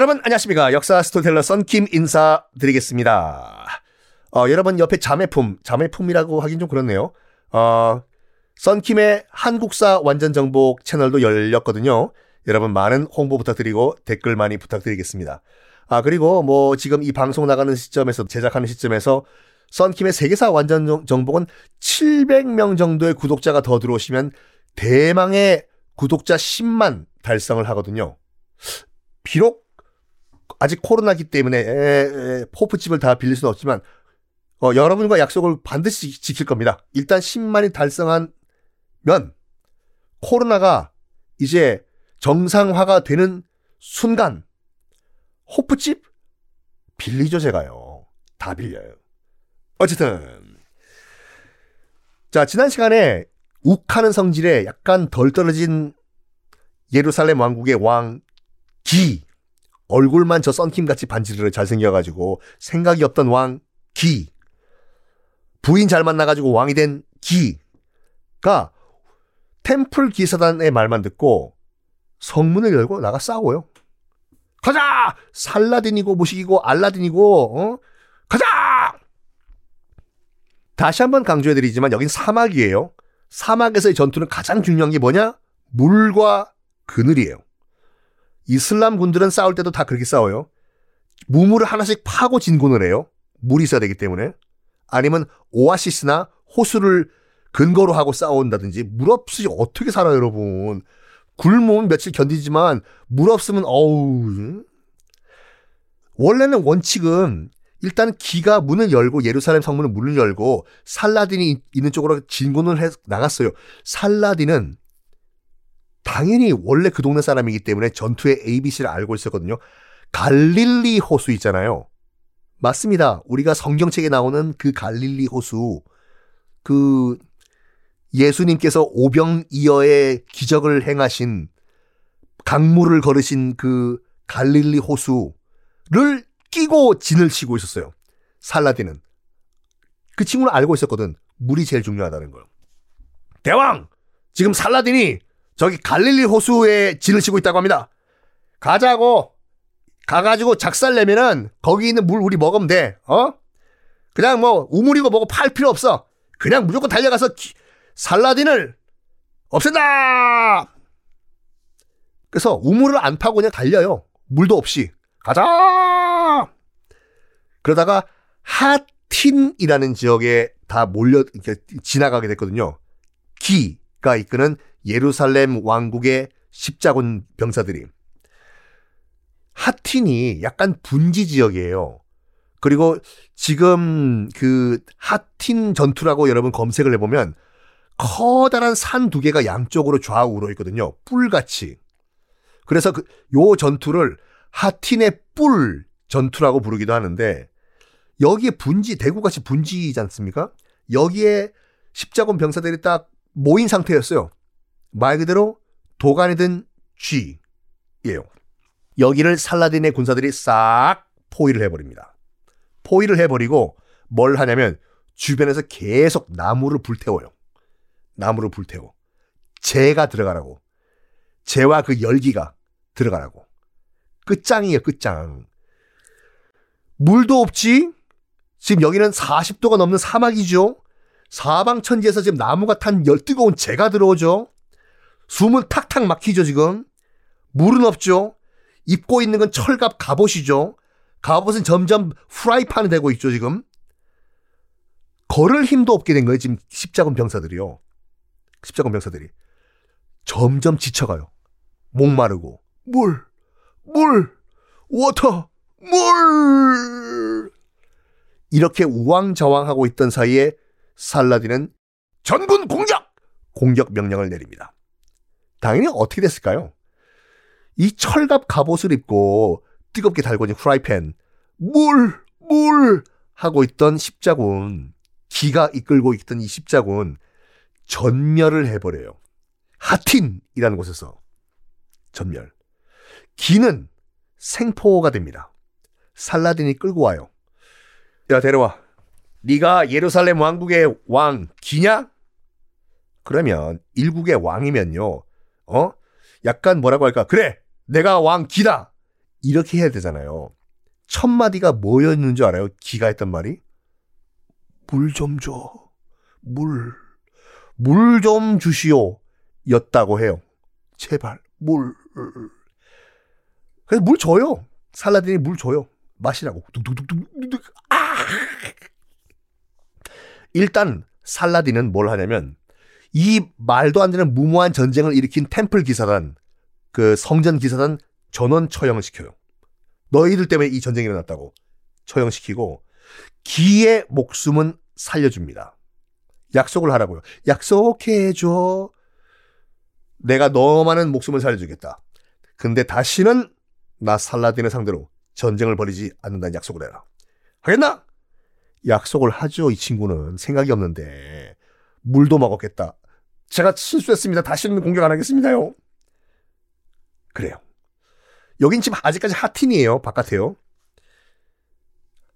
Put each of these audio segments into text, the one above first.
여러분 안녕하십니까. 역사 스토리텔러 썬킴 인사드리겠습니다. 여러분 옆에 자매품이라고 하긴 좀 그렇네요. 썬킴의 한국사 완전정복 채널도 열렸거든요. 여러분 많은 홍보 부탁드리고 댓글 많이 부탁드리겠습니다. 그리고 뭐 지금 이 방송 나가는 시점에서 제작하는 시점에서 썬킴의 세계사 완전정복은 700명 정도의 구독자가 더 들어오시면 대망의 구독자 10만 달성을 하거든요. 비록 아직 코로나기 때문에 호프집을 다 빌릴 수는 없지만 여러분과 약속을 반드시 지킬 겁니다. 일단 10만이 달성하면 코로나가 이제 정상화가 되는 순간 호프집 빌리죠. 제가요. 다 빌려요. 어쨌든 자 지난 시간에 욱하는 성질에 약간 덜 떨어진 예루살렘 왕국의 왕 기 얼굴만 저 썬킴같이 반지르르 잘생겨가지고 생각이 없던 왕 기 부인 잘 만나가지고 왕이 된 기가 템플 기사단의 말만 듣고 성문을 열고 나가 싸워요. 가자! 살라딘이고 무식이고 알라딘이고 가자! 다시 한번 강조해드리지만 여긴 사막이에요. 사막에서의 전투는 가장 중요한 게 뭐냐? 물과 그늘이에요. 이슬람 군들은 싸울 때도 다 그렇게 싸워요. 무물을 하나씩 파고 진군을 해요. 물이 있어야 되기 때문에. 아니면 오아시스나 호수를 근거로 하고 싸운다든지. 물 없이 어떻게 살아요, 여러분. 굶으면 며칠 견디지만 물 없으면 어우. 원래는 원칙은 일단 기가 문을 열고 예루살렘 성문을 문을 열고 살라딘이 있는 쪽으로 진군을 해 나갔어요. 살라딘은 당연히 원래 그 동네 사람이기 때문에 전투의 ABC를 알고 있었거든요. 갈릴리 호수 있잖아요. 맞습니다. 우리가 성경책에 나오는 그 갈릴리 호수. 그 예수님께서 오병이어의 기적을 행하신 강물을 걸으신 그 갈릴리 호수를 끼고 진을 치고 있었어요. 살라딘은. 그 친구는 알고 있었거든. 물이 제일 중요하다는 걸. 대왕! 지금 살라딘이 저기 갈릴리 호수에 진을 치고 있다고 합니다. 가자고. 가가지고 작살내면은 거기 있는 물 우리 먹으면 돼. 그냥 뭐 우물이고 뭐고 팔 필요 없어. 그냥 무조건 달려가서 살라딘을 없앤다. 그래서 우물을 안 파고 그냥 달려요. 물도 없이. 가자. 그러다가 하틴이라는 지역에 다 몰려 지나가게 됐거든요. 기가 이끄는 예루살렘 왕국의 십자군 병사들이. 하틴이 약간 분지 지역이에요. 그리고 지금 그 하틴 전투라고 여러분 검색을 해보면 커다란 산 두 개가 양쪽으로 좌우로 있거든요. 뿔같이. 그래서 요 전투를 하틴의 뿔 전투라고 부르기도 하는데 여기에 분지, 대구같이 분지지 않습니까? 여기에 십자군 병사들이 딱 모인 상태였어요. 말 그대로 도가니 든 쥐예요. 여기를 살라딘의 군사들이 싹 포위를 해버립니다. 포위를 해버리고 뭘 하냐면 주변에서 계속 나무를 불태워요. 나무를 불태워. 재가 들어가라고. 재와 그 열기가 들어가라고. 끝장이에요, 끝장. 물도 없지? 지금 여기는 40도가 넘는 사막이죠? 사방천지에서 지금 나무가 탄 뜨거운 재가 들어오죠? 숨은 탁탁 막히죠, 지금? 물은 없죠? 입고 있는 건 철갑 갑옷이죠? 갑옷은 점점 프라이판이 되고 있죠, 지금? 걸을 힘도 없게 된 거예요, 지금 십자군 병사들이요. 십자군 병사들이. 점점 지쳐가요. 목마르고. 물! 워터! 물! 이렇게 우왕좌왕하고 있던 사이에 살라딘은 전군 공격! 공격 명령을 내립니다. 당연히 어떻게 됐을까요? 이 철갑 갑옷을 입고 뜨겁게 달고 있는 프라이팬 물! 하고 있던 십자군, 기가 이끌고 있던 이 십자군 전멸을 해버려요. 하틴이라는 곳에서 전멸. 기는 생포가 됩니다. 살라딘이 끌고 와요. 야, 데려와. 네가 예루살렘 왕국의 왕 기냐? 그러면 일국의 왕이면요. 약간 뭐라고 할까? 그래, 내가 왕 기다. 이렇게 해야 되잖아요. 첫 마디가 뭐였는 줄 알아요? 기가 했던 말이? 물 좀 줘. 물 좀 주시오. 였다고 해요. 제발, 물. 그래서 물 줘요. 살라딘이 물 줘요. 마시라고. 뚝뚝뚝뚝뚝. 아! 일단, 살라딘은 뭘 하냐면, 이 말도 안 되는 무모한 전쟁을 일으킨 템플 기사단, 그 성전 기사단 전원 처형시켜요. 너희들 때문에 이 전쟁이 일어났다고 처형시키고, 기의 목숨은 살려줍니다. 약속을 하라고요. 약속해줘. 내가 너만은 목숨을 살려주겠다. 근데 다시는 나 살라딘의 상대로 전쟁을 벌이지 않는다는 약속을 해라. 하겠나? 약속을 하죠. 이 친구는 생각이 없는데. 물도 먹었겠다. 제가 실수했습니다. 다시는 공격 안 하겠습니다요. 그래요. 여긴 지금 아직까지 하틴이에요. 바깥에요.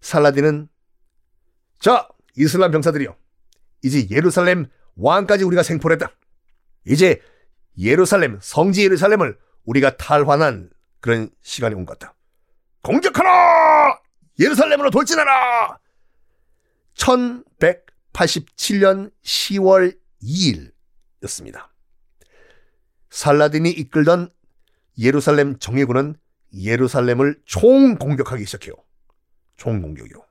살라딘은 자, 이슬람 병사들이요. 이제 예루살렘 왕까지 우리가 생포를 했다. 이제 예루살렘, 성지 예루살렘을 우리가 탈환한 그런 시간이 온 것 같다. 공격하라! 예루살렘으로 돌진하라! 1187년 10월 2일이었습니다. 살라딘이 이끌던 예루살렘 정예군은 예루살렘을 총공격하기 시작해요. 총공격이요.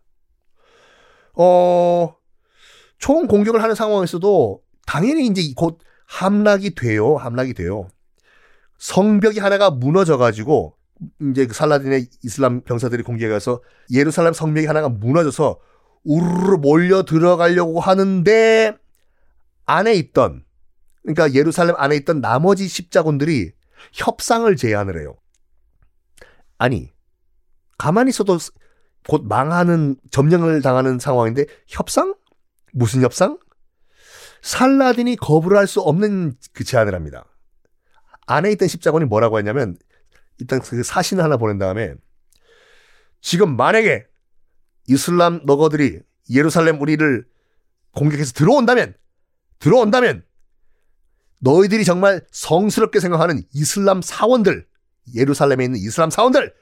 총공격을 하는 상황에서도 당연히 이제 곧 함락이 돼요. 함락이 돼요. 성벽이 하나가 무너져가지고 이제 살라딘의 이슬람 병사들이 공격해서 예루살렘 성벽이 하나가 무너져서 우르르 몰려 들어가려고 하는데 안에 있던, 그러니까 예루살렘 안에 있던 나머지 십자군들이 협상을 제안을 해요. 아니, 가만히 있어도 곧 망하는, 점령을 당하는 상황인데 협상? 무슨 협상? 살라딘이 거부를 할 수 없는 그 제안을 합니다. 안에 있던 십자군이 뭐라고 했냐면, 일단 그 사신을 하나 보낸 다음에, 지금 만약에 이슬람 너거들이 예루살렘 우리를 공격해서 들어온다면 너희들이 정말 성스럽게 생각하는 이슬람 사원들, 예루살렘에 있는 이슬람 사원들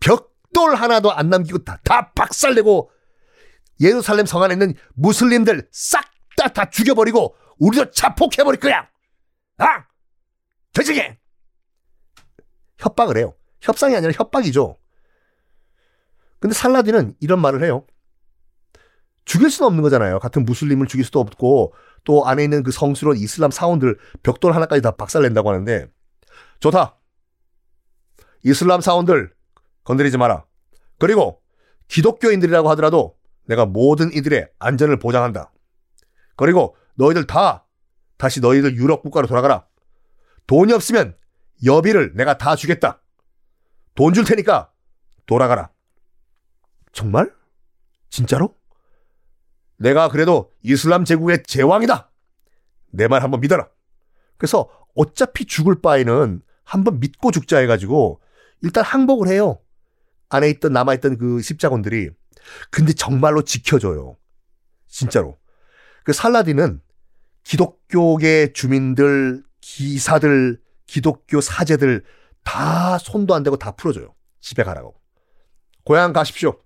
벽돌 하나도 안 남기고 다 박살내고 예루살렘 성 안에 있는 무슬림들 싹 다 죽여버리고 우리도 자폭해버릴 거야. 아! 결정해! 협박을 해요. 협상이 아니라 협박이죠. 근데 살라딘은 이런 말을 해요. 죽일 수는 없는 거잖아요. 같은 무슬림을 죽일 수도 없고 또 안에 있는 그 성스러운 이슬람 사원들 벽돌 하나까지 다 박살낸다고 하는데, 좋다. 이슬람 사원들 건드리지 마라. 그리고 기독교인들이라고 하더라도 내가 모든 이들의 안전을 보장한다. 그리고 너희들 다 다시 너희들 유럽 국가로 돌아가라. 돈이 없으면 여비를 내가 다 주겠다. 돈 줄 테니까 돌아가라. 정말? 진짜로? 내가 그래도 이슬람 제국의 제왕이다. 내 말 한번 믿어라. 그래서 어차피 죽을 바에는 한번 믿고 죽자 해가지고 일단 항복을 해요. 안에 있던 남아있던 그 십자군들이. 근데 정말로 지켜줘요. 진짜로. 그 살라딘은 기독교계 주민들, 기사들, 기독교 사제들 다 손도 안 대고 다 풀어줘요. 집에 가라고. 고향 가십시오.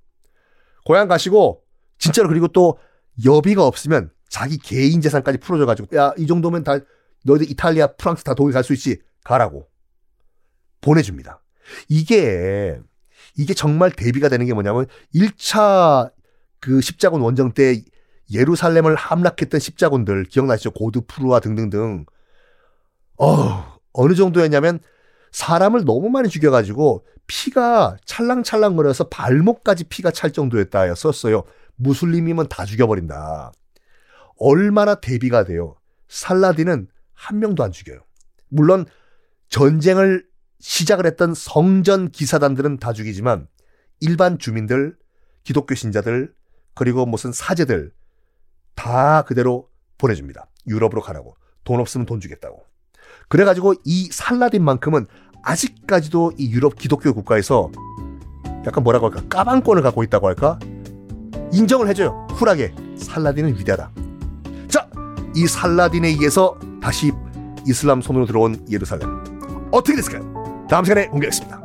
고향 가시고, 진짜로. 그리고 또 여비가 없으면 자기 개인 재산까지 풀어줘가지고, 야, 이 정도면 다 너희들 이탈리아, 프랑스 다 독일 갈 수 있지. 가라고 보내줍니다. 이게 정말 대비가 되는 게 뭐냐면 1차 그 십자군 원정 때 예루살렘을 함락했던 십자군들 기억나시죠? 고드프루아 등등등. 어느 정도였냐면 사람을 너무 많이 죽여가지고 피가 찰랑찰랑거려서 발목까지 피가 찰 정도였다 썼어요. 무슬림이면 다 죽여버린다. 얼마나 대비가 돼요. 살라딘은 한 명도 안 죽여요. 물론 전쟁을 시작을 했던 성전 기사단들은 다 죽이지만 일반 주민들, 기독교 신자들, 그리고 무슨 사제들 다 그대로 보내줍니다. 유럽으로 가라고. 돈 없으면 돈 주겠다고. 그래가지고 이 살라딘만큼은 아직까지도 이 유럽 기독교 국가에서 약간 뭐라고 할까? 까방권을 갖고 있다고 할까? 인정을 해줘요. 쿨하게. 살라딘은 위대하다. 자, 이 살라딘에 의해서 다시 이슬람 손으로 들어온 예루살렘. 어떻게 됐을까요? 다음 시간에 공개하겠습니다.